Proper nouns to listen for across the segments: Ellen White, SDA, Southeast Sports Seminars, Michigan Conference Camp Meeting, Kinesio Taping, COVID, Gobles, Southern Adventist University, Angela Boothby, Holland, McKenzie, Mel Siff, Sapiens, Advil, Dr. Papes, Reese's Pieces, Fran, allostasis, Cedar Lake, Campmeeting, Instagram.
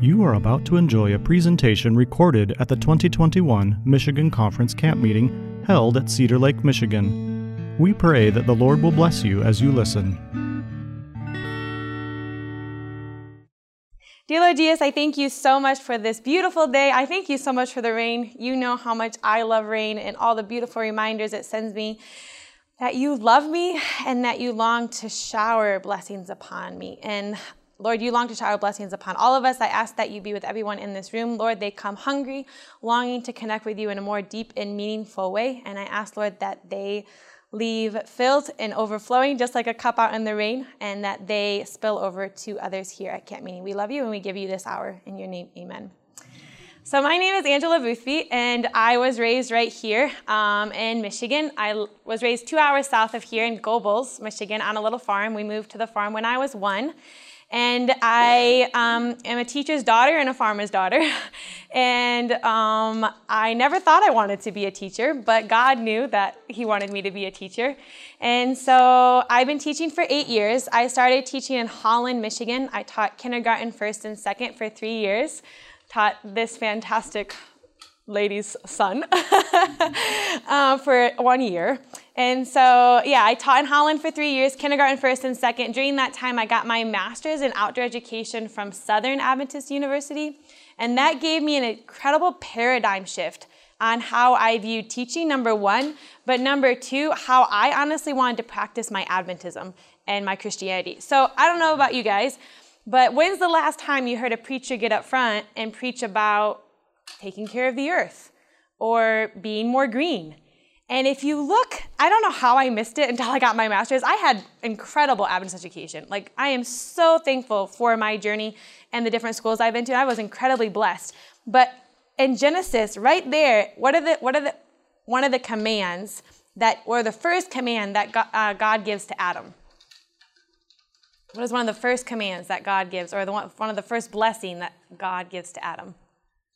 You are about to enjoy a presentation recorded at the 2021 Michigan Conference Camp Meeting held at Cedar Lake, Michigan. We pray that the Lord will bless you as you listen. Dear Lord Jesus, I thank you so much for this beautiful day. I thank you so much for the rain. You know how much I love rain and all the beautiful reminders it sends me that you love me and that you long to shower blessings upon me. And Lord, you long to shower blessings upon all of us. I ask that you be with everyone in this room. Lord, they come hungry, longing to connect with you in a more deep and meaningful way. And I ask, Lord, that they leave filled and overflowing, just like a cup out in the rain, and that they spill over to others here at Camp Meeting. We love you and we give you this hour. In your name, amen. So my name is Angela Boothby, and I was raised right here in Michigan. I was raised 2 hours south of here in Gobles, Michigan, on a little farm. We moved to the farm when I was one. And I am a teacher's daughter and a farmer's daughter. And I never thought I wanted to be a teacher, but God knew that he wanted me to be a teacher. And so I've been teaching for 8 years. I started teaching in Holland, Michigan. I taught kindergarten, first and second for 3 years. Taught this fantastic lady's son for 1 year. And so, yeah, I taught in Holland for 3 years, kindergarten, first and second. During that time, I got my master's in outdoor education from Southern Adventist University. And that gave me an incredible paradigm shift on how I viewed teaching, number one, but number two, how I honestly wanted to practice my Adventism and my Christianity. So I don't know about you guys, but when's the last time you heard a preacher get up front and preach about taking care of the earth or being more green? And if you look, I don't know how I missed it until I got my master's. I had incredible Adventist education. Like, I am so thankful for my journey and the different schools I've been to. I was incredibly blessed. But in Genesis, right there, one of the commands that, or the first command that God gives to Adam? What is one of the first commands that God gives, or one of the first blessing that God gives to Adam?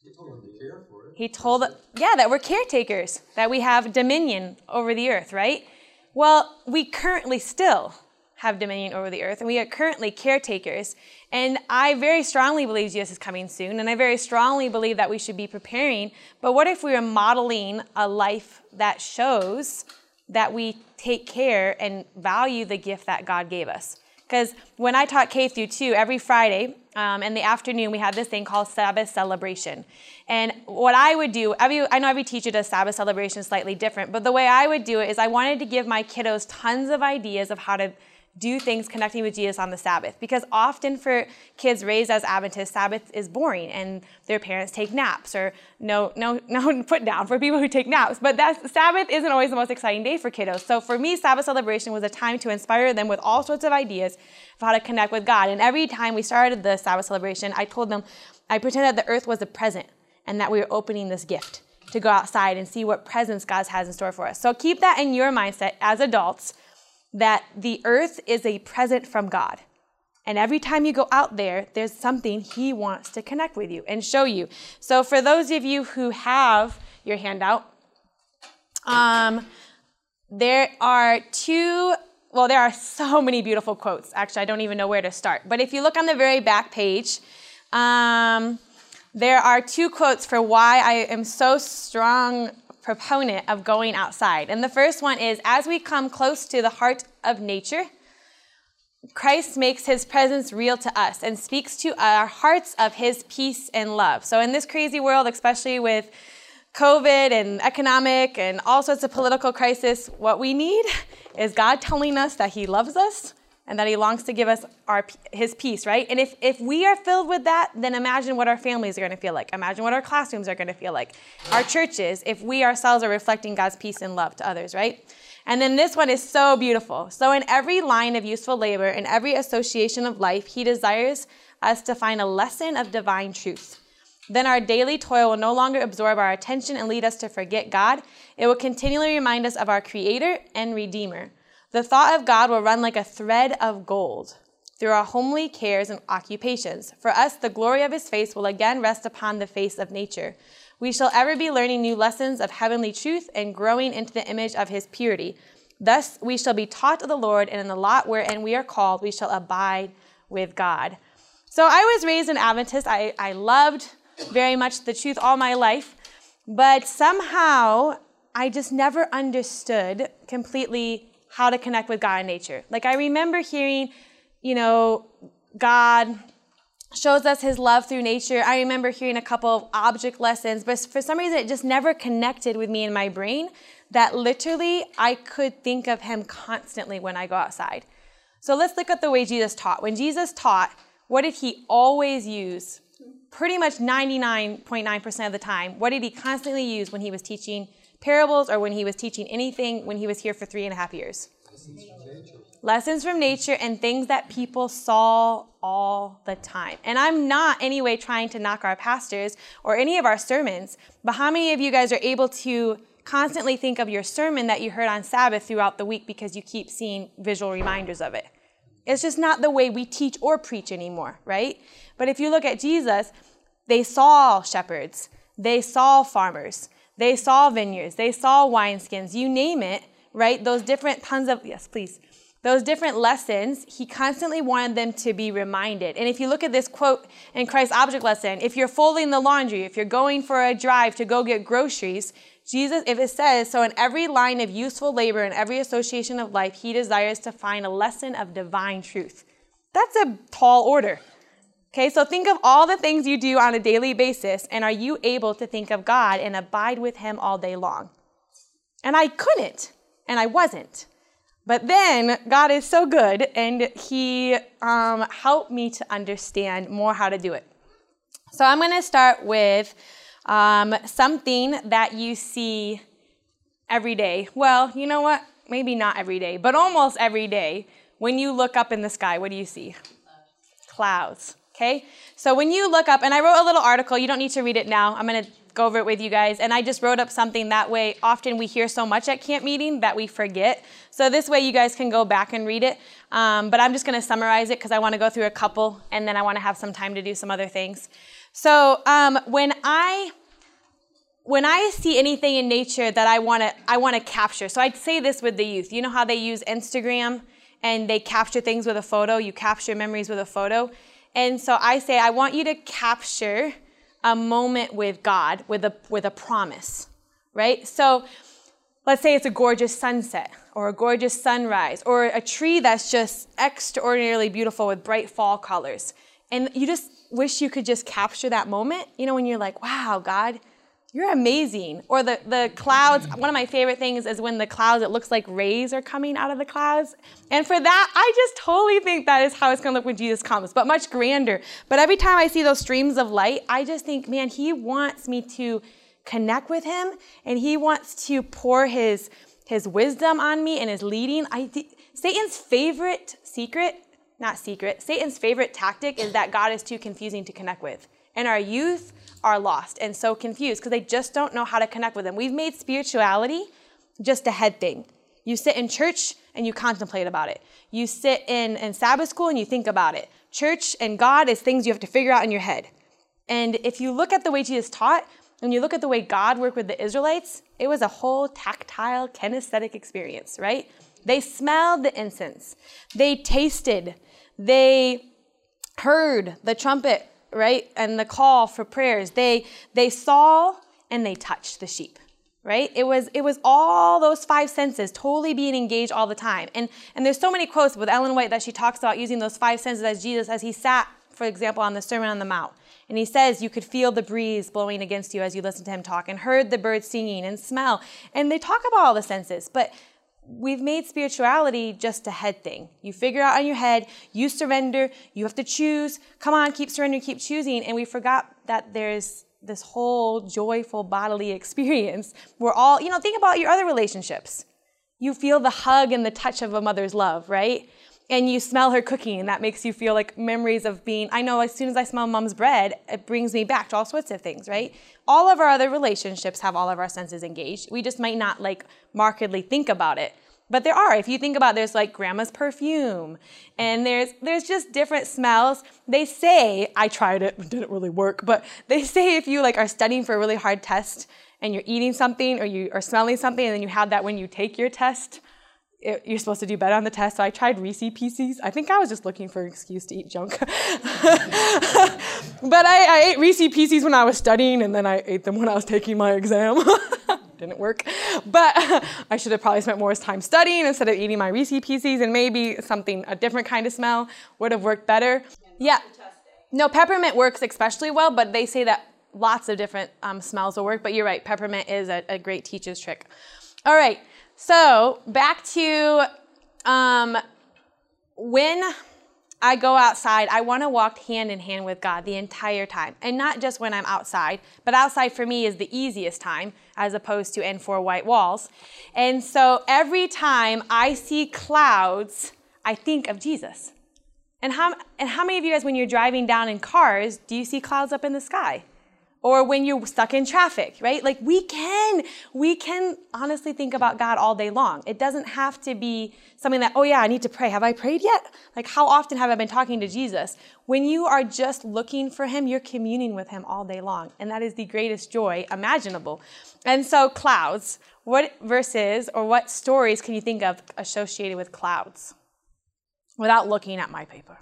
He told them to care for it. He told, yeah, that we're caretakers, that we have dominion over the earth, right? Well, we currently still have dominion over the earth, and we are currently caretakers. And I very strongly believe Jesus is coming soon, and I very strongly believe that we should be preparing. But what if we were modeling a life that shows that we take care and value the gift that God gave us? Because when I taught K through 2, every Friday in the afternoon, we had this thing called Sabbath celebration. And what I would do, I know every teacher does Sabbath celebration slightly different, but the way I would do it is I wanted to give my kiddos tons of ideas of how to do things connecting with Jesus on the Sabbath. Because often for kids raised as Adventists, Sabbath is boring and their parents take naps, or no put down for people who take naps. But Sabbath isn't always the most exciting day for kiddos. So for me, Sabbath celebration was a time to inspire them with all sorts of ideas of how to connect with God. And every time we started the Sabbath celebration, I told them, I pretended that the earth was a present and that we were opening this gift to go outside and see what presents God has in store for us. So keep that in your mindset as adults, that the earth is a present from God. And every time you go out there, there's something he wants to connect with you and show you. So for those of you who have your handout, there are so many beautiful quotes. Actually, I don't even know where to start. But if you look on the very back page, there are two quotes for why I am so strong proponent of going outside. And the first one is, as we come close to the heart of nature, Christ makes his presence real to us and speaks to our hearts of his peace and love. So in this crazy world, especially with COVID and economic and all sorts of political crisis, what we need is God telling us that he loves us and that he longs to give us his peace, right? And if we are filled with that, then imagine what our families are going to feel like. Imagine what our classrooms are going to feel like. Our churches, if we ourselves are reflecting God's peace and love to others, right? And then this one is so beautiful. So in every line of useful labor, in every association of life, he desires us to find a lesson of divine truth. Then our daily toil will no longer absorb our attention and lead us to forget God. It will continually remind us of our Creator and Redeemer. The thought of God will run like a thread of gold through our homely cares and occupations. For us, the glory of his face will again rest upon the face of nature. We shall ever be learning new lessons of heavenly truth and growing into the image of his purity. Thus, we shall be taught of the Lord, and in the lot wherein we are called, we shall abide with God. So I was raised an Adventist. I loved very much the truth all my life, but somehow I just never understood completely how to connect with God and nature. Like, I remember hearing, you know, God shows us his love through nature. I remember hearing a couple of object lessons, but for some reason it just never connected with me in my brain that literally I could think of him constantly when I go outside. So let's look at the way Jesus taught. When Jesus taught, what did he always use? Pretty much 99.9% of the time, what did he constantly use when he was teaching parables or when he was teaching anything when he was here for 3.5 years? Lessons from nature and things that people saw all the time. And I'm not anyway trying to knock our pastors or any of our sermons, but how many of you guys are able to constantly think of your sermon that you heard on Sabbath throughout the week because you keep seeing visual reminders of it? It's just not the way we teach or preach anymore, right? But if you look at Jesus, they saw shepherds, they saw farmers, they saw vineyards, they saw wineskins, you name it, right? Those different tons of, yes, please. Those different lessons, he constantly wanted them to be reminded. And if you look at this quote in Christ's object lesson, if you're folding the laundry, if you're going for a drive to go get groceries, Jesus, if it says, so in every line of useful labor and every association of life, he desires to find a lesson of divine truth. That's a tall order. Okay, so think of all the things you do on a daily basis, and are you able to think of God and abide with him all day long? And I couldn't, and I wasn't. But then God is so good, and he helped me to understand more how to do it. So I'm going to start with something that you see every day. Well, you know what? Maybe not every day, but almost every day. When you look up in the sky, what do you see? Clouds. Okay? So when you look up, and I wrote a little article. You don't need to read it now. I'm going to go over it with you guys, and I just wrote up something that way often we hear so much at camp meeting that we forget. So this way you guys can go back and read it, but I'm just going to summarize it because I want to go through a couple and then I want to have some time to do some other things. So when I see anything in nature that I want to capture, so I'd say this with the youth, you know how they use Instagram and they capture things with a photo, you capture memories with a photo, and so I say I want you to capture a moment with God, with a promise, right? So let's say it's a gorgeous sunset or a gorgeous sunrise or a tree that's just extraordinarily beautiful with bright fall colors. And you just wish you could just capture that moment, you know, when you're like, wow, God, you're amazing. Or the clouds, one of my favorite things is when the clouds, it looks like rays are coming out of the clouds. And for that, I just totally think that is how it's going to look when Jesus comes, but much grander. But every time I see those streams of light, I just think, man, he wants me to connect with him, and he wants to pour his wisdom on me and his leading. Satan's favorite tactic is that God is too confusing to connect with. And our youth are lost and so confused because they just don't know how to connect with them. We've made spirituality just a head thing. You sit in church and you contemplate about it. You sit in Sabbath school and you think about it. Church and God is things you have to figure out in your head. And if you look at the way Jesus taught and you look at the way God worked with the Israelites, it was a whole tactile, kinesthetic experience, right? They smelled the incense. They tasted. They heard the trumpet, right? And the call for prayers. They saw and they touched the sheep, right? It was all those five senses totally being engaged all the time. And there's so many quotes with Ellen White that she talks about using those five senses as Jesus, as he sat, for example, on the Sermon on the Mount. And he says, you could feel the breeze blowing against you as you listened to him talk, and heard the birds singing and smell. And they talk about all the senses, but we've made spirituality just a head thing. You figure out on your head, you surrender, you have to choose. Come on, keep surrendering, keep choosing. And we forgot that there's this whole joyful bodily experience. We're all, you know, think about your other relationships. You feel the hug and the touch of a mother's love, right? And you smell her cooking, and that makes you feel like memories of being, I know as soon as I smell mom's bread, it brings me back to all sorts of things, right? All of our other relationships have all of our senses engaged. We just might not like markedly think about it, but there are. If you think about it, there's like grandma's perfume, and there's just different smells. They say, I tried it, it didn't really work, but they say if you like are studying for a really hard test and you're eating something or you are smelling something and then you have that when you take your test, you're supposed to do better on the test. So I tried Reese's Pieces. I think I was just looking for an excuse to eat junk. But I ate Reese's Pieces when I was studying, and then I ate them when I was taking my exam. Didn't work. But I should have probably spent more time studying instead of eating my Reese's Pieces, and maybe something, a different kind of smell would have worked better. Yeah. No, peppermint works especially well, but they say that lots of different smells will work. But you're right, peppermint is a great teacher's trick. All right. So back to when I go outside, I want to walk hand in hand with God the entire time. And not just when I'm outside, but outside for me is the easiest time as opposed to in four white walls. And so every time I see clouds, I think of Jesus. And how many of you guys, when you're driving down in cars, do you see clouds up in the sky? Or when you're stuck in traffic, right? Like we can honestly think about God all day long. It doesn't have to be something that, oh yeah, I need to pray. Have I prayed yet? Like how often have I been talking to Jesus? When you are just looking for him, you're communing with him all day long. And that is the greatest joy imaginable. And so clouds, what verses or what stories can you think of associated with clouds? Without looking at my paper.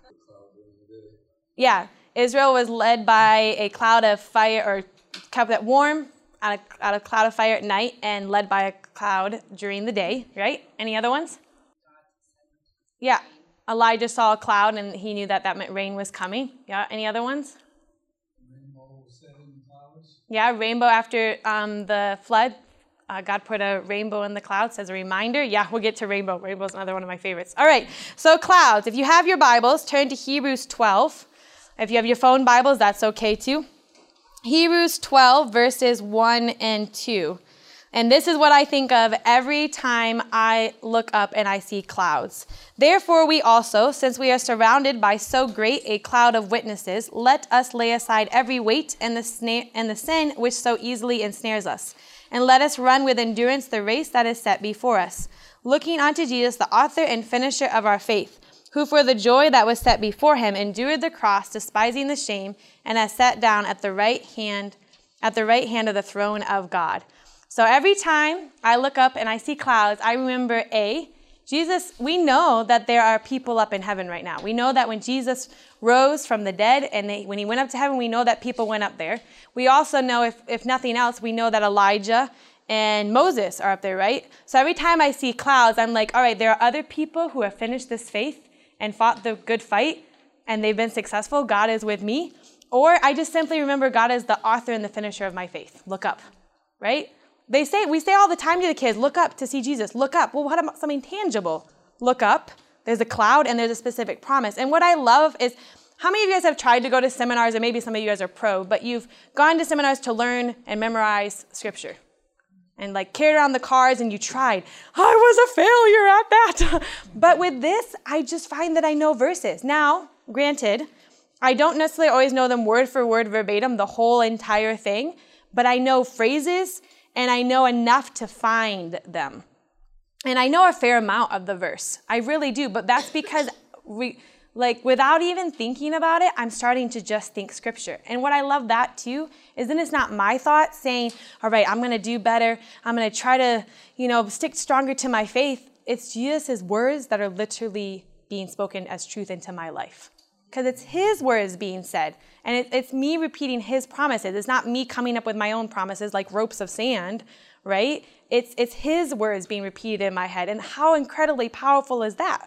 Yeah. Israel was led by a cloud of fire, or kept that warm out of cloud of fire at night, and led by a cloud during the day, right? Any other ones? Yeah, Elijah saw a cloud and he knew that that meant rain was coming. Yeah, any other ones? Rainbow seven clouds. Yeah, rainbow after the flood. God put a rainbow in the clouds as a reminder. Yeah, we'll get to rainbow. Rainbow's another one of my favorites. All right, so clouds. If you have your Bibles, turn to Hebrews 12. If you have your phone Bibles, that's okay too. Hebrews 12, verses 1 and 2. And this is what I think of every time I look up and I see clouds. Therefore we also, since we are surrounded by so great a cloud of witnesses, let us lay aside every weight and the sin which so easily ensnares us. And let us run with endurance the race that is set before us, looking unto Jesus, the author and finisher of our faith, who for the joy that was set before him endured the cross, despising the shame, and has sat down at the right hand of the throne of God. So every time I look up and I see clouds, I remember A, Jesus. We know that there are people up in heaven right now. We know that when Jesus rose from the dead and when he went up to heaven, we know that people went up there. We also know, if nothing else, we know that Elijah and Moses are up there, right? So every time I see clouds, I'm like, all right, there are other people who have finished this faith and fought the good fight, and they've been successful. God is with me. Or I just simply remember God is the author and the finisher of my faith. Look up, right? We say all the time to the kids, look up to see Jesus. Look up. Well, what about something tangible? Look up. There's a cloud, and there's a specific promise. And what I love is, how many of you guys have tried to go to seminars, and maybe some of you guys are pro, but you've gone to seminars to learn and memorize Scripture? And like carried around the cards, and you tried. I was a failure at that. But with this, I just find that I know verses. Now, granted, I don't necessarily always know them word for word, verbatim, the whole entire thing, but I know phrases, and I know enough to find them. And I know a fair amount of the verse. I really do, but that's because without even thinking about it, I'm starting to just think Scripture. And what I love that too is then it's not my thoughts saying, all right, I'm going to do better. I'm going to try to, stick stronger to my faith. It's Jesus' words that are literally being spoken as truth into my life. Because it's his words being said. And it's me repeating his promises. It's not me coming up with my own promises like ropes of sand, right? It's his words being repeated in my head. And how incredibly powerful is that?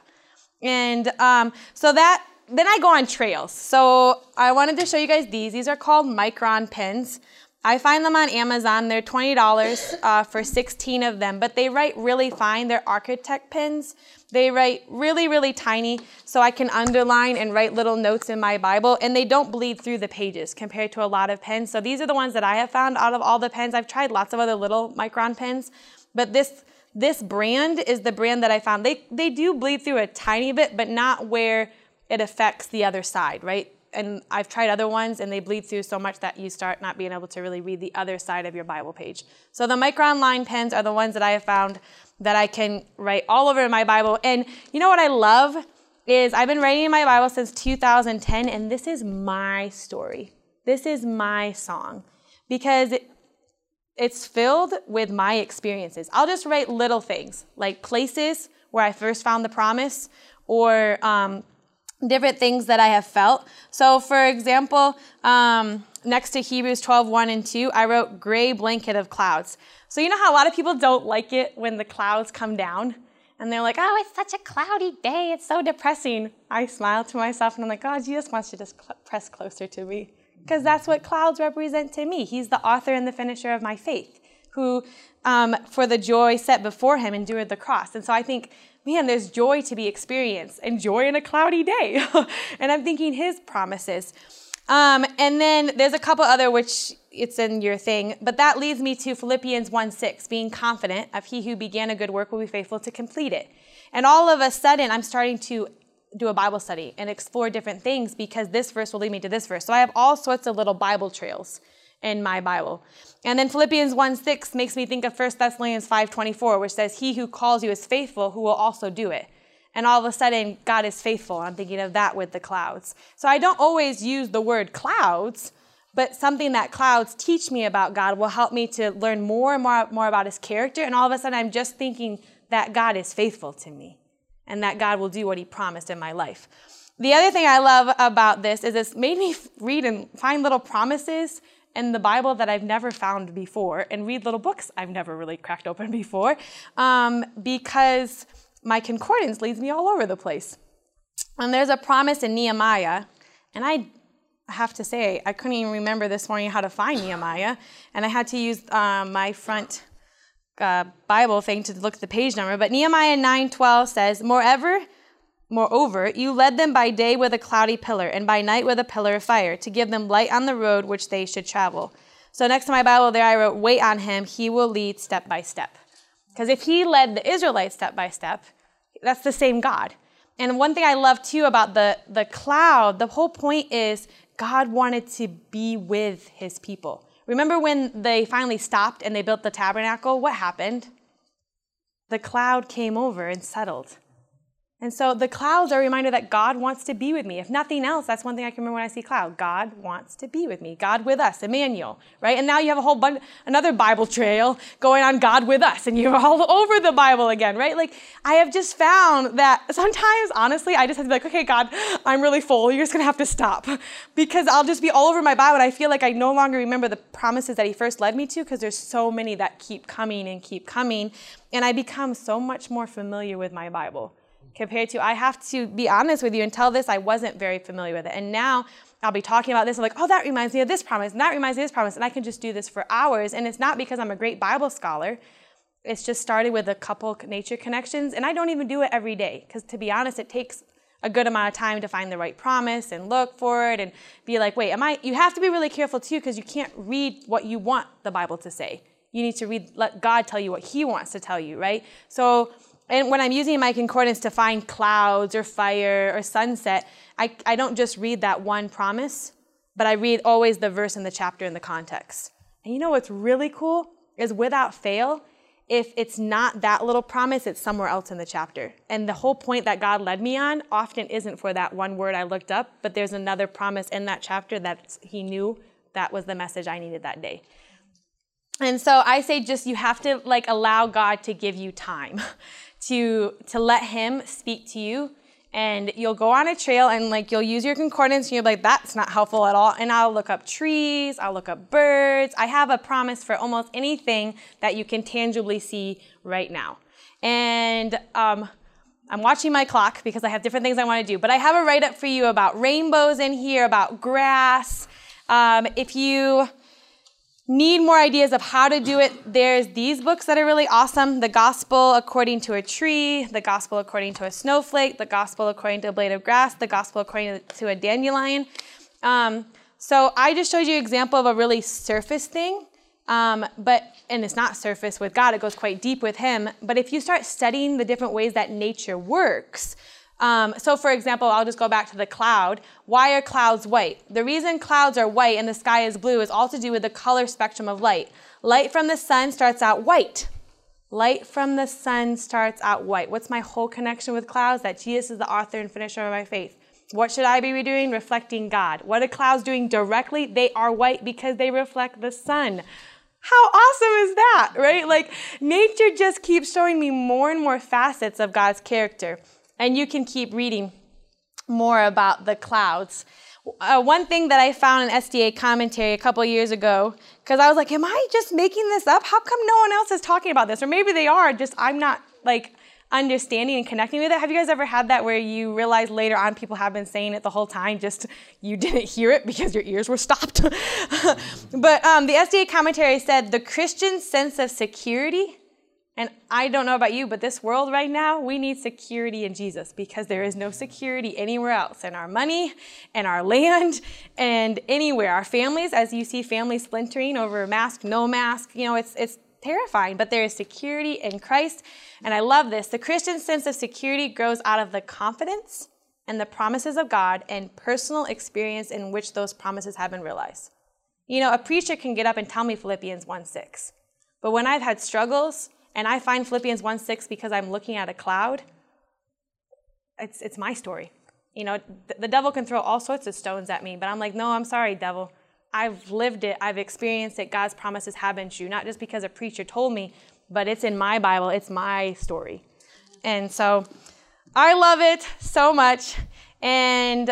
And then I go on trails. So I wanted to show you guys these. These are called micron pins. I find them on Amazon. They're $20 for 16 of them, but they write really fine. They're architect pins. They write really, really tiny, so I can underline and write little notes in my Bible, and they don't bleed through the pages compared to a lot of pens. So these are the ones that I have found out of all the pens. I've tried lots of other little micron pins, but this brand is the brand that I found. They do bleed through a tiny bit, but not where it affects the other side, right? And I've tried other ones, and they bleed through so much that you start not being able to really read the other side of your Bible page. So the micron line pens are the ones that I have found that I can write all over in my Bible. And you know what I love is I've been writing in my Bible since 2010, and this is my story. This is my song, because it's filled with my experiences. I'll just write little things like places where I first found the promise, or different things that I have felt. So for example, next to Hebrews 12:1 and 2, I wrote gray blanket of clouds. So you know how a lot of people don't like it when the clouds come down? And they're like, oh, it's such a cloudy day, it's so depressing. I smile to myself and I'm like, oh, Jesus wants you to just press closer to me. Because that's what clouds represent to me. He's the author and the finisher of my faith, who for the joy set before him endured the cross. And so I think, man, there's joy to be experienced, and joy in a cloudy day. And I'm thinking his promises. And then there's a couple other, which it's in your thing, but that leads me to Philippians 1:6, being confident of he who began a good work will be faithful to complete it. And all of a sudden, I'm starting to do a Bible study and explore different things because this verse will lead me to this verse. So I have all sorts of little Bible trails in my Bible. And then Philippians 1:6 makes me think of 1 Thessalonians 5:24, which says, he who calls you is faithful, who will also do it. And all of a sudden, God is faithful. I'm thinking of that with the clouds. So I don't always use the word clouds, but something that clouds teach me about God will help me to learn more and more about his character. And all of a sudden, I'm just thinking that God is faithful to me and that God will do what he promised in my life. The other thing I love about this is it's made me read and find little promises in the Bible that I've never found before, and read little books I've never really cracked open before, because my concordance leads me all over the place. And there's a promise in Nehemiah, and I have to say, I couldn't even remember this morning how to find Nehemiah, and I had to use my front Bible thing to look at the page number. But Nehemiah 9:12 says, Moreover, you led them by day with a cloudy pillar, and by night with a pillar of fire, to give them light on the road which they should travel. So next to my Bible there I wrote, wait on him, he will lead step by step. Because if he led the Israelites step by step, that's the same God. And one thing I love too about the cloud, the whole point is God wanted to be with his people. Remember when they finally stopped and they built the tabernacle? What happened? The cloud came over and settled. And so the clouds are a reminder that God wants to be with me. If nothing else, that's one thing I can remember when I see cloud. God wants to be with me. God with us, Emmanuel, right? And now you have a whole bunch, another Bible trail going on, God with us, and you're all over the Bible again, right? Like, I have just found that sometimes, honestly, I just have to be like, okay, God, I'm really full. You're just going to have to stop, because I'll just be all over my Bible, and I feel like I no longer remember the promises that he first led me to, because there's so many that keep coming, and I become so much more familiar with my Bible. Compared to, I have to be honest with you, until this, I wasn't very familiar with it. And now I'll be talking about this, I'm like, oh, that reminds me of this promise, and that reminds me of this promise, and I can just do this for hours. And it's not because I'm a great Bible scholar. It's just started with a couple nature connections, and I don't even do it every day, because to be honest, it takes a good amount of time to find the right promise and look for it and be like, wait, you have to be really careful too, because you can't read what you want the Bible to say. You need to let God tell you what he wants to tell you, right? So, and when I'm using my concordance to find clouds or fire or sunset, I don't just read that one promise, but I read always the verse and the chapter and the context. And you know what's really cool is, without fail, if it's not that little promise, it's somewhere else in the chapter. And the whole point that God led me on often isn't for that one word I looked up, but there's another promise in that chapter that he knew that was the message I needed that day. And so I say, just, you have to like allow God to give you time. To let him speak to you, and you'll go on a trail, and like, you'll use your concordance and you'll be like, that's not helpful at all. And I'll look up trees, I'll look up birds. I have a promise for almost anything that you can tangibly see right now. And I'm watching my clock because I have different things I want to do, but I have a write-up for you about rainbows in here, about grass. If you need more ideas of how to do it, there's these books that are really awesome. The Gospel According to a Tree, The Gospel According to a Snowflake, The Gospel According to a Blade of Grass, The Gospel According to a Dandelion. So I just showed you an example of a really surface thing, and it's not surface with God, it goes quite deep with him. But if you start studying the different ways that nature works, so for example, I'll just go back to the cloud. Why are clouds white? The reason clouds are white and the sky is blue is all to do with the color spectrum of light. Light from the sun starts out white. Light from the sun starts out white. What's my whole connection with clouds? That Jesus is the author and finisher of my faith. What should I be doing? Reflecting God. What are clouds doing directly? They are white because they reflect the sun. How awesome is that, right? Like, nature just keeps showing me more and more facets of God's character. And you can keep reading more about the clouds. One thing that I found in SDA commentary a couple years ago, because I was like, am I just making this up? How come no one else is talking about this? Or maybe they are, just I'm not like understanding and connecting with it. Have you guys ever had that where you realize later on people have been saying it the whole time, just you didn't hear it because your ears were stopped? But the SDA commentary said the Christian sense of security, and I don't know about you, but this world right now, we need security in Jesus because there is no security anywhere else in our money and our land and anywhere. Our families, as you see families splintering over mask, no mask, you know, it's terrifying, but there is security in Christ. And I love this. The Christian sense of security grows out of the confidence and the promises of God and personal experience in which those promises have been realized. You know, a preacher can get up and tell me Philippians 1:6, but when I've had struggles, and I find Philippians 1:6 because I'm looking at a cloud, it's my story. You know, the devil can throw all sorts of stones at me, but I'm like, no, I'm sorry, devil. I've lived it. I've experienced it. God's promises have been true, not just because a preacher told me, but it's in my Bible. It's my story. And so I love it so much. And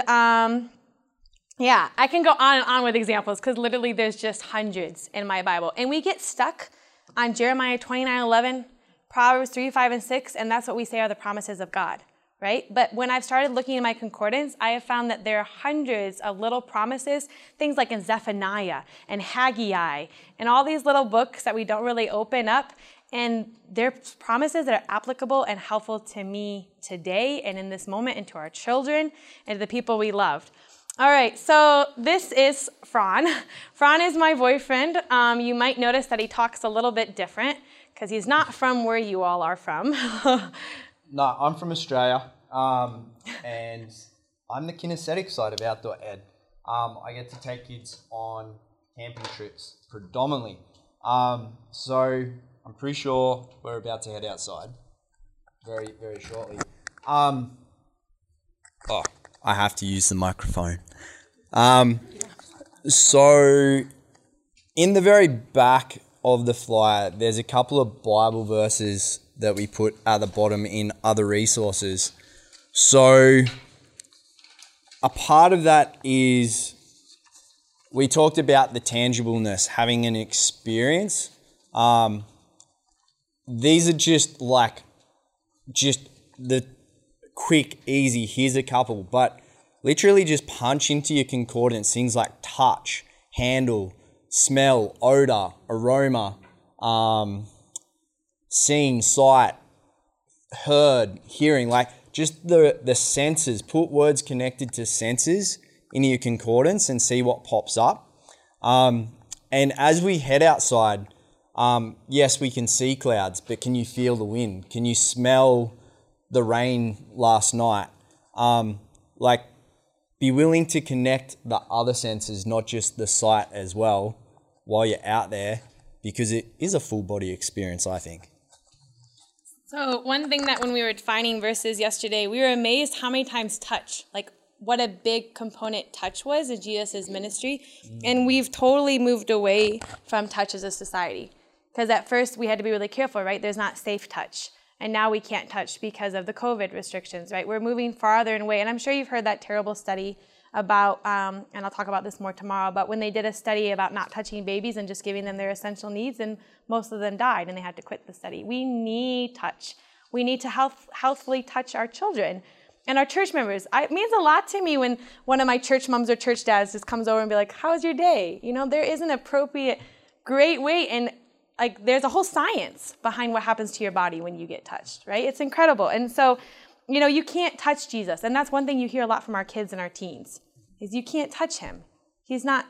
yeah, I can go on and on with examples because literally there's just hundreds in my Bible. And we get stuck on Jeremiah 29:11, Proverbs 3:5 and 6, and that's what we say are the promises of God, right? But when I've started looking at my concordance, I have found that there are hundreds of little promises, things like in Zephaniah and Haggai, and all these little books that we don't really open up, and they're promises that are applicable and helpful to me today and in this moment and to our children and to the people we loved. All right, so this is Fran. Fran is my boyfriend. You might notice that he talks a little bit different because he's not from where you all are from. No, I'm from Australia, and I'm the kinesthetic side of outdoor ed. I get to take kids on camping trips predominantly. So I'm pretty sure we're about to head outside very, very shortly. Oh, I have to use the microphone. So in the very back of the flyer, there's a couple of Bible verses that we put at the bottom in other resources. So a part of that is we talked about the tangibleness, having an experience. These are just like, the quick, easy, here's a couple, but literally just punch into your concordance things like touch, handle, smell, odor, aroma, seeing, sight, heard, hearing, like just the senses. Put words connected to senses in your concordance and see what pops up. And as we head outside, yes, we can see clouds, but can you feel the wind? Can you smell the rain last night? Like, be willing to connect the other senses, not just the sight as well, while you're out there, because it is a full body experience, I think. So one thing that when we were defining verses yesterday, we were amazed how many times touch, like what a big component touch was in Jesus' ministry. And we've totally moved away from touch as a society, because at first we had to be really careful, right? There's not safe touch. And now we can't touch because of the COVID restrictions, right? We're moving farther away. And I'm sure you've heard that terrible study about, and I'll talk about this more tomorrow, but when they did a study about not touching babies and just giving them their essential needs, and most of them died and they had to quit the study. We need touch. We need to healthfully touch our children and our church members. It means a lot to me when one of my church moms or church dads just comes over and be like, how's your day? You know, there is an appropriate, great way. And like, there's a whole science behind what happens to your body when you get touched, right? It's incredible. And so, you know, you can't touch Jesus. And that's one thing you hear a lot from our kids and our teens, is you can't touch him. He's not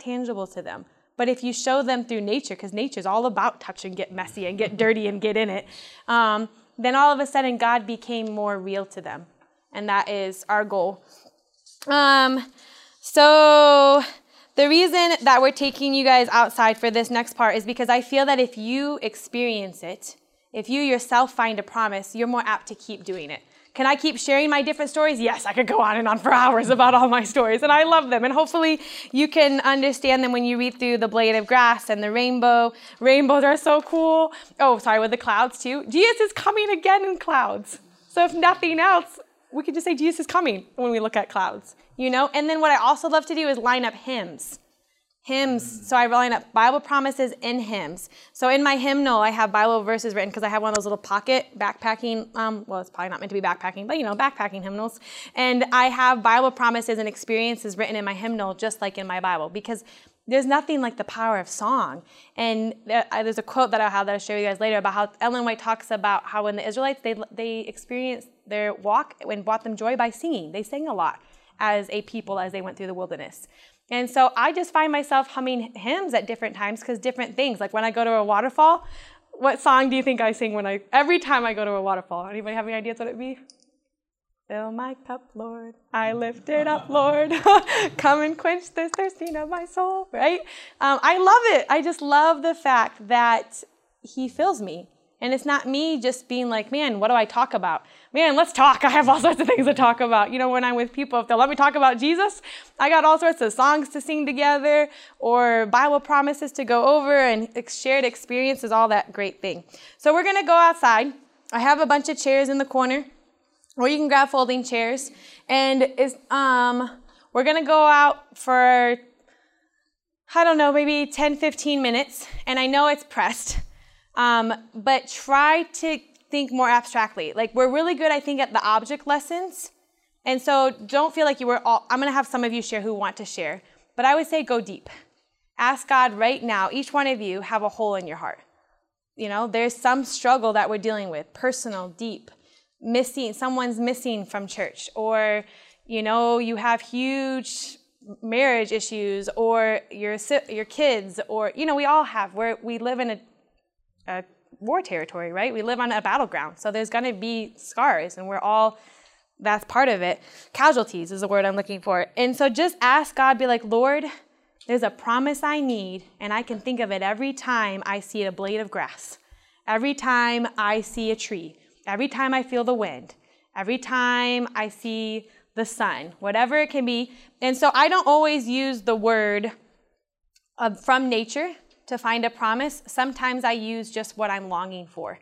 tangible to them. But if you show them through nature, because nature's all about touch and get messy and get dirty and get in it, then all of a sudden God became more real to them. And that is our goal. The reason that we're taking you guys outside for this next part is because I feel that if you experience it, if you yourself find a promise, you're more apt to keep doing it. Can I keep sharing my different stories? Yes, I could go on and on for hours about all my stories, and I love them. And hopefully you can understand them when you read through The Blade of Grass and the rainbow. Rainbows are so cool. Oh, sorry, with the clouds too. Jesus is coming again in clouds. So if nothing else, we could just say Jesus is coming when we look at clouds, you know? And then what I also love to do is line up hymns. Hymns, so I line up Bible promises in hymns. So in my hymnal, I have Bible verses written because I have one of those little pocket backpacking, well, it's probably not meant to be backpacking, but you know, backpacking hymnals. And I have Bible promises and experiences written in my hymnal, just like in my Bible, because there's nothing like the power of song. And there's a quote that I'll have that I'll share with you guys later about how Ellen White talks about how when the Israelites, they experienced their walk and brought them joy by singing. They sang a lot as a people as they went through the wilderness. And so I just find myself humming hymns at different times because different things, like when I go to a waterfall, what song do you think I sing when every time I go to a waterfall? Anybody have any ideas what it would be? Fill my cup, Lord, I lift it up, Lord. Come and quench this thirsting of my soul, right? I love it. I just love the fact that he fills me. And it's not me just being like, man, what do I talk about? Man, let's talk. I have all sorts of things to talk about. You know, when I'm with people, if they'll let me talk about Jesus, I got all sorts of songs to sing together or Bible promises to go over and shared experiences, all that great thing. So we're going to go outside. I have a bunch of chairs in the corner, or you can grab folding chairs. And we're going to go out for, I don't know, maybe 10, 15 minutes. And I know it's pressed. But try to think more abstractly. Like, we're really good, I think, at the object lessons. And so don't feel like you were all, I'm going to have some of you share who want to share. But I would say go deep. Ask God right now, each one of you have a hole in your heart. You know, there's some struggle that we're dealing with, personal, deep, missing, someone's missing from church, or, you know, you have huge marriage issues, or your kids, or, you know, we all have, we live in a war territory, right? We live on a battleground. So there's going to be scars, and we're all, that's part of it. Casualties is the word I'm looking for. And so just ask God, be like, Lord, there's a promise I need, and I can think of it every time I see a blade of grass, every time I see a tree, every time I feel the wind, every time I see the sun, whatever it can be. And so I don't always use the word from nature to find a promise. Sometimes I use just what I'm longing for,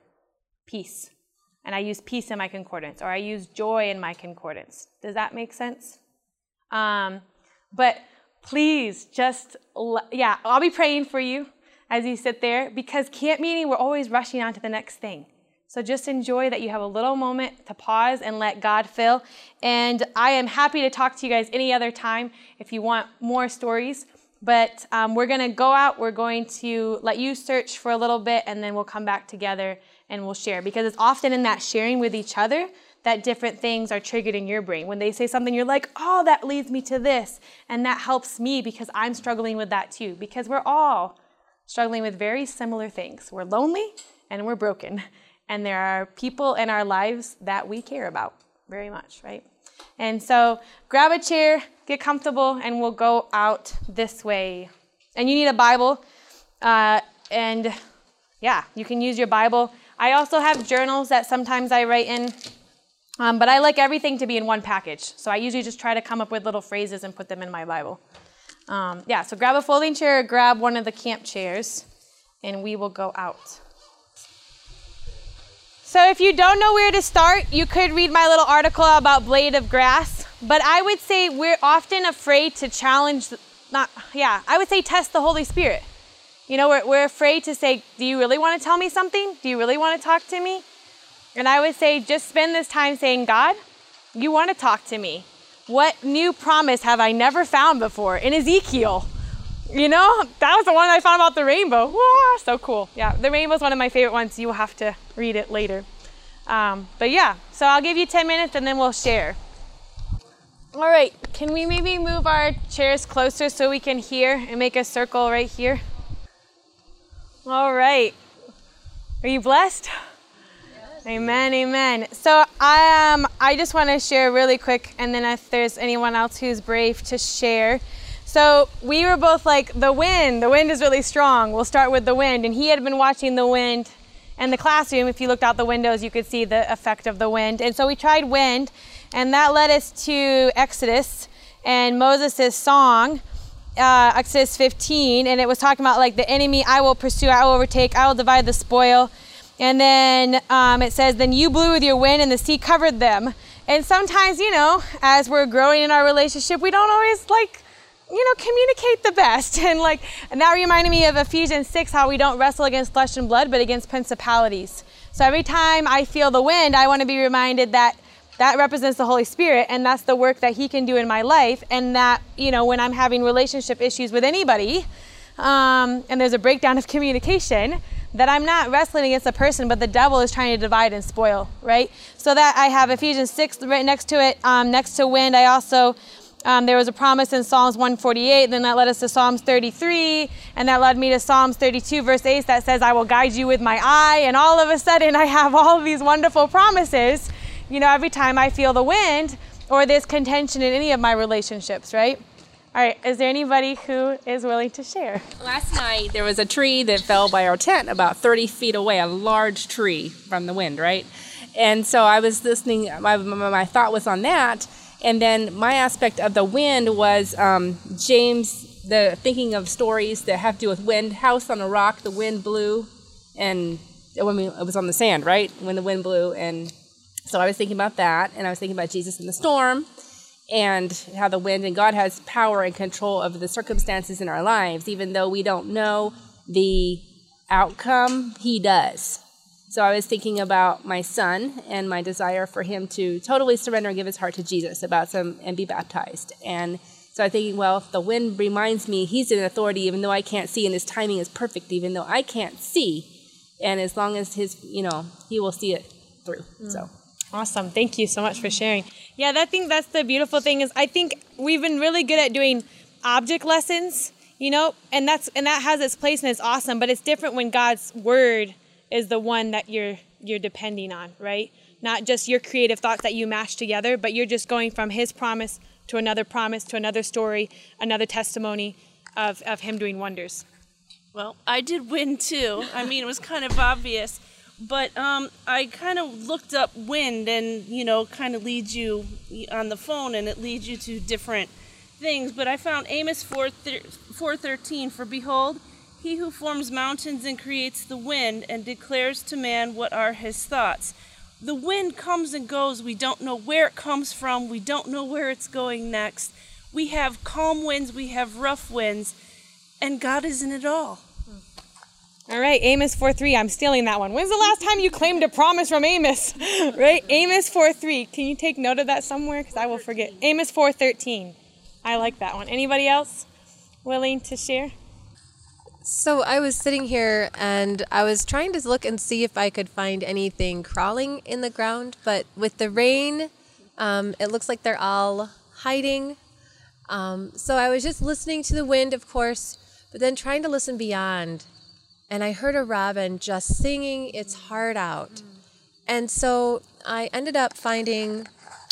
peace. And I use peace in my concordance, or I use joy in my concordance. Does that make sense? But please just, yeah, I'll be praying for you as you sit there, because camp meeting, we're always rushing on to the next thing. So just enjoy that you have a little moment to pause and let God fill. And I am happy to talk to you guys any other time if you want more stories. But we're going to go out, we're going to let you search for a little bit, and then we'll come back together and we'll share. Because it's often in that sharing with each other that different things are triggered in your brain. When they say something, you're like, oh, that leads me to this, and that helps me because I'm struggling with that too. Because we're all struggling with very similar things. We're lonely and we're broken. And there are people in our lives that we care about very much, right? And so grab a chair, get comfortable, and we'll go out this way. And you need a Bible. And yeah, you can use your Bible. I also have journals that sometimes I write in. But I like everything to be in one package. So I usually just try to come up with little phrases and put them in my Bible. Yeah, so grab a folding chair or grab one of the camp chairs, and we will go out. So if you don't know where to start, you could read my little article about blade of grass. But I would say we're often afraid to challenge, I would say test the Holy Spirit. You know, we're afraid to say, do you really want to tell me something? Do you really want to talk to me? And I would say just spend this time saying, God, you want to talk to me. What new promise have I never found before in Ezekiel? You know, that was the one I found about the rainbow. Whoa, so cool. Yeah, the rainbow is one of my favorite ones. You will have to read it later. But yeah, so I'll give you 10 minutes and then we'll share. All right, can we maybe move our chairs closer so we can hear and make a circle right here? All right. Are you blessed? Yes. Amen, amen. So I just want to share really quick, and then if there's anyone else who's brave to share. So we were both like, the wind is really strong. We'll start with the wind. And he had been watching the wind and the classroom, if you looked out the windows, you could see the effect of the wind. And so we tried wind, and that led us to Exodus and Moses' song, Exodus 15, and it was talking about like the enemy, I will pursue, I will overtake, I will divide the spoil. And then it says, then you blew with your wind and the sea covered them. And sometimes, you know, as we're growing in our relationship, we don't always like, you know, communicate the best. And like, and that reminded me of Ephesians 6, how we don't wrestle against flesh and blood, but against principalities. So every time I feel the wind, I want to be reminded that that represents the Holy Spirit, and that's the work that He can do in my life. And that, you know, when I'm having relationship issues with anybody, and there's a breakdown of communication, that I'm not wrestling against a person, but the devil is trying to divide and spoil, right? So that I have Ephesians 6 right next to it, next to wind. I also, there was a promise in Psalms 148, then that led us to Psalms 33, and that led me to Psalms 32, verse 8, that says, I will guide you with my eye, and all of a sudden I have all of these wonderful promises, you know, every time I feel the wind or there's contention in any of my relationships, right? All right, is there anybody who is willing to share? Last night, there was a tree that fell by our tent about 30 feet away, a large tree from the wind, right? And so I was listening, my thought was on that, and then my aspect of the wind was James, the thinking of stories that have to do with wind, house on a rock, the wind blew, and it was on the sand, right, when the wind blew, and so I was thinking about that, and I was thinking about Jesus in the storm, and how the wind and God has power and control over the circumstances in our lives. Even though we don't know the outcome, He does. So I was thinking about my son and my desire for him to totally surrender and give his heart to Jesus and be baptized. And so I'm thinking, well, if the wind reminds me He's in authority even though I can't see, and His timing is perfect even though I can't see. And as long as His, you know, He will see it through. So. Awesome. Thank you so much for sharing. Yeah, that's the beautiful thing is I think we've been really good at doing object lessons, you know, and that has its place and it's awesome, but it's different when God's word is the one that you're depending on, right? Not just your creative thoughts that you mash together, but you're just going from His promise to another story, another testimony of Him doing wonders. Well, I did win too. I mean, it was kind of obvious. But I kind of looked up wind and, you know, kind of leads you on the phone and it leads you to different things. But I found Amos 4:13, for behold, He who forms mountains and creates the wind and declares to man what are his thoughts. The wind comes and goes. We don't know where it comes from. We don't know where it's going next. We have calm winds. We have rough winds. And God is in it all. All right, Amos 4:3. I'm stealing that one. When's the last time you claimed a promise from Amos? Right? Amos 4:3. Can you take note of that somewhere? Because I will forget. Amos 4:13. I like that one. Anybody else willing to share? So I was sitting here and I was trying to look and see if I could find anything crawling in the ground. But with the rain, it looks like they're all hiding. So I was just listening to the wind, of course, but then trying to listen beyond. And I heard a robin just singing its heart out. And so I ended up finding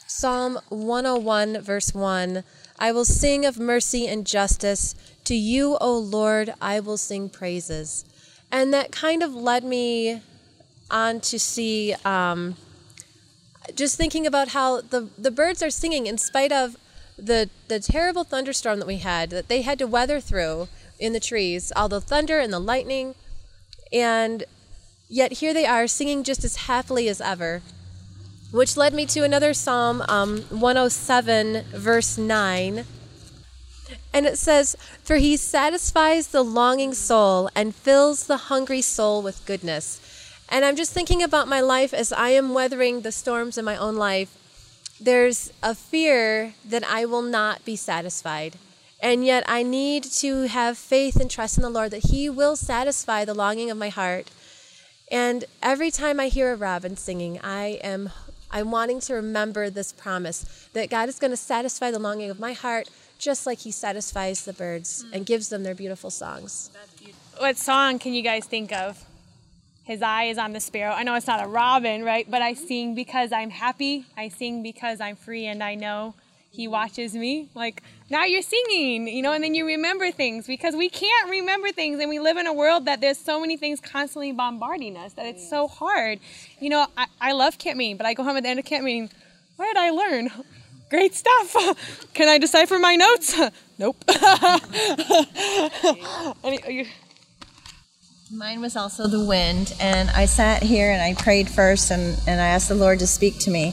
Psalm 101, verse 1. I will sing of mercy and justice. To you, O Lord, I will sing praises. And that kind of led me on to see, just thinking about how the birds are singing in spite of the terrible thunderstorm that we had, that they had to weather through in the trees, all the thunder and the lightning. And yet here they are singing just as happily as ever, which led me to another Psalm 107, verse 9. And it says, for He satisfies the longing soul and fills the hungry soul with goodness. And I'm just thinking about my life as I am weathering the storms in my own life. There's a fear that I will not be satisfied. And yet I need to have faith and trust in the Lord that He will satisfy the longing of my heart. And every time I hear a robin singing, I'm wanting to remember this promise that God is going to satisfy the longing of my heart just like He satisfies the birds and gives them their beautiful songs. What song can you guys think of? His eye is on the sparrow. I know it's not a robin, right? But I sing because I'm happy. I sing because I'm free and I know He watches me, like, now you're singing, you know, and then you remember things, because we can't remember things, and we live in a world that there's so many things constantly bombarding us that it's so hard. You know, I love camp meeting, but I go home at the end of camp meeting, what did I learn? Great stuff. Can I decipher my notes? Nope. Mine was also the wind, and I sat here and I prayed first, and I asked the Lord to speak to me.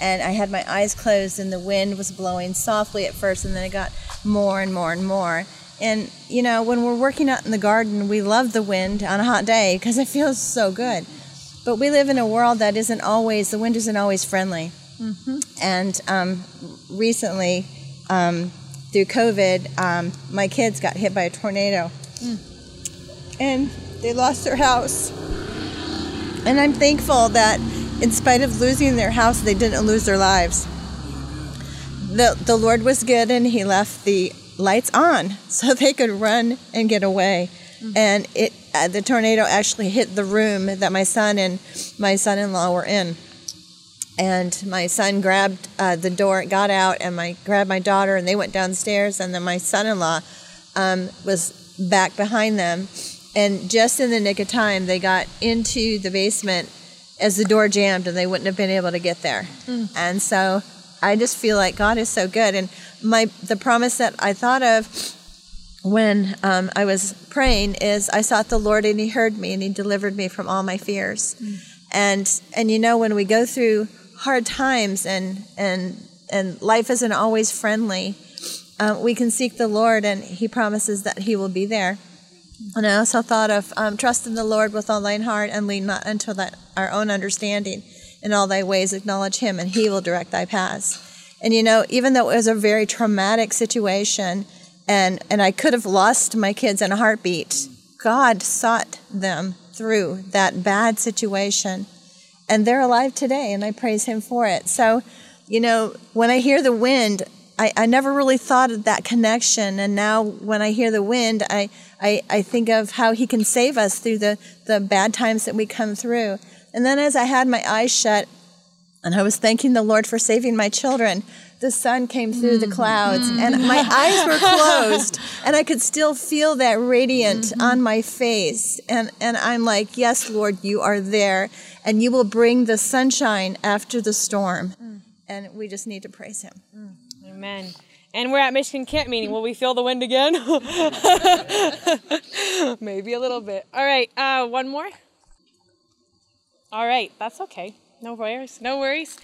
And I had my eyes closed, and the wind was blowing softly at first, and then it got more and more and more. And, you know, when we're working out in the garden, we love the wind on a hot day because it feels so good. But we live in a world that isn't always, the wind isn't always friendly. Mm-hmm. And recently, through COVID, my kids got hit by a tornado. Mm. And they lost their house. And I'm thankful that in spite of losing their house, they didn't lose their lives. The Lord was good, and He left the lights on so they could run and get away. Mm-hmm. And the tornado actually hit the room that my son and my son-in-law were in. And my son grabbed the door, got out, and grabbed my daughter, and they went downstairs. And then my son-in-law was back behind them. And just in the nick of time, they got into the basement as the door jammed, and they wouldn't have been able to get there. Mm. And so I just feel like God is so good. And the promise that I thought of when I was praying is, I sought the Lord, and He heard me, and He delivered me from all my fears. Mm. And you know, when we go through hard times and life isn't always friendly, we can seek the Lord, and He promises that He will be there. And I also thought of trust in the Lord with all thine heart, and lean not unto our own understanding. In all thy ways acknowledge Him, and He will direct thy paths. And you know, even though it was a very traumatic situation, and I could have lost my kids in a heartbeat, God sought them through that bad situation, and they're alive today, and I praise Him for it. So, you know, when I hear the wind, I never really thought of that connection, and now when I hear the wind, I think of how He can save us through the bad times that we come through. And then as I had my eyes shut, and I was thanking the Lord for saving my children, the sun came through the clouds, and my eyes were closed, and I could still feel that radiant on my face. And I'm like, yes, Lord, You are there, and You will bring the sunshine after the storm. Mm. And we just need to praise Him. Mm. Amen. And we're at Michigan Camp Meeting. Will we feel the wind again? Maybe a little bit. All right, one more. All right, that's okay. No worries. No worries.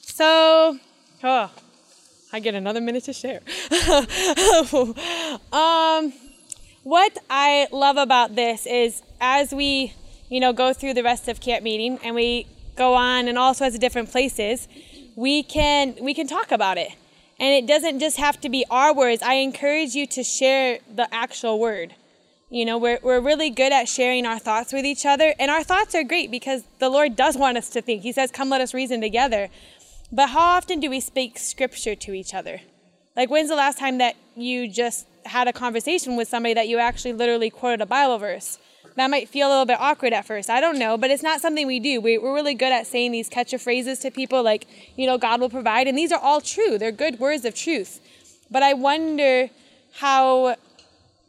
So I get another minute to share. What I love about this is, as we, you know, go through the rest of camp meeting, and we go on and all sorts of different places, we can talk about it. And it doesn't just have to be our words. I encourage you to share the actual word. You know, we're really good at sharing our thoughts with each other. And our thoughts are great, because the Lord does want us to think. He says, come, let us reason together. But how often do we speak scripture to each other? Like, when's the last time that you just had a conversation with somebody that you actually literally quoted a Bible verse? That might feel a little bit awkward at first. I don't know, but it's not something we do. We're really good at saying these catchy phrases to people, like, you know, God will provide. And these are all true. They're good words of truth. But I wonder how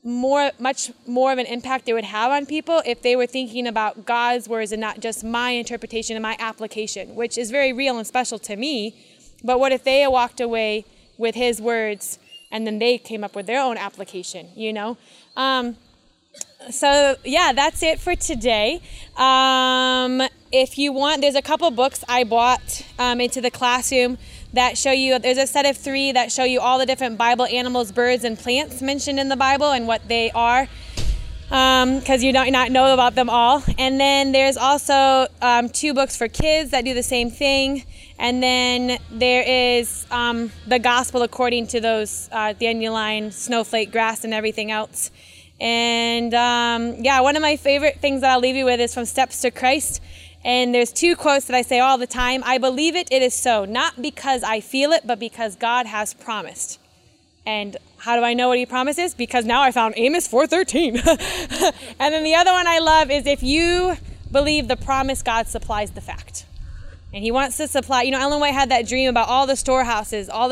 much more of an impact it would have on people if they were thinking about God's words and not just my interpretation and my application, which is very real and special to me. But what if they walked away with His words, and then they came up with their own application, you know? So yeah, that's it for today. If you want, there's a couple books I bought into the classroom that show you, there's a set of 3 that show you all the different Bible animals, birds, and plants mentioned in the Bible and what they are, because you might not know about them all. And then there's also 2 books for kids that do the same thing. And then there is the Gospel according to those dandelion, snowflake, grass, and everything else. And yeah, one of my favorite things that I'll leave you with is from Steps to Christ. And there's 2 quotes that I say all the time. I believe it, it is so. Not because I feel it, but because God has promised. And how do I know what He promises? because now I found Amos 4:13. And then the other one I love is, if you believe the promise, God supplies the fact. And he wants to supply. You know, Ellen White had that dream about all the storehouses, all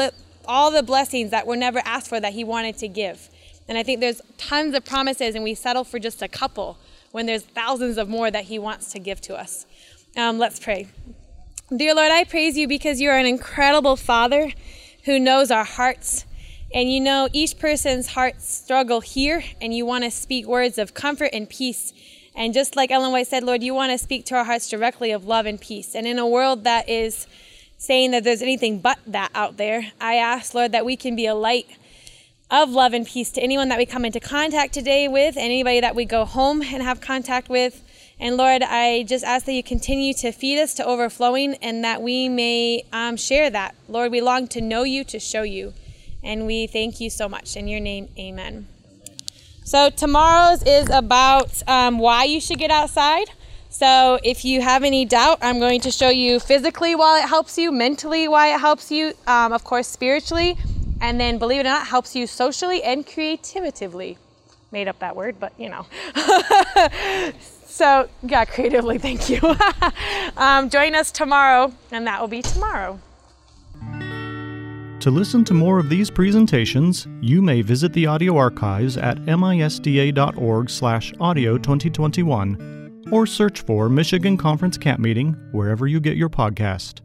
the blessings that were never asked for that he wanted to give. And I think there's tons of promises, and we settle for just a couple when there's thousands of more that he wants to give to us. Let's pray. Dear Lord, I praise you because you are an incredible Father who knows our hearts. And you know each person's heart's struggle here, and you want to speak words of comfort and peace. And just like Ellen White said, Lord, you want to speak to our hearts directly of love and peace. And in a world that is saying that there's anything but that out there, I ask, Lord, that we can be a light of love and peace to anyone that we come into contact today with, and anybody that we go home and have contact with. And Lord, I just ask that you continue to feed us to overflowing, and that we may share that. Lord, we long to know you, to show you. And we thank you so much. In your name, amen. So tomorrow's is about why you should get outside. So if you have any doubt, I'm going to show you physically why it helps you, mentally why it helps you, of course spiritually, and then believe it or not, helps you socially and creatively. Made up that word, but you know. So yeah, creatively, thank you. Join us tomorrow, and that will be tomorrow. To listen to more of these presentations, you may visit the audio archives at misda.org/audio2021 or search for Michigan Conference Camp Meeting wherever you get your podcast.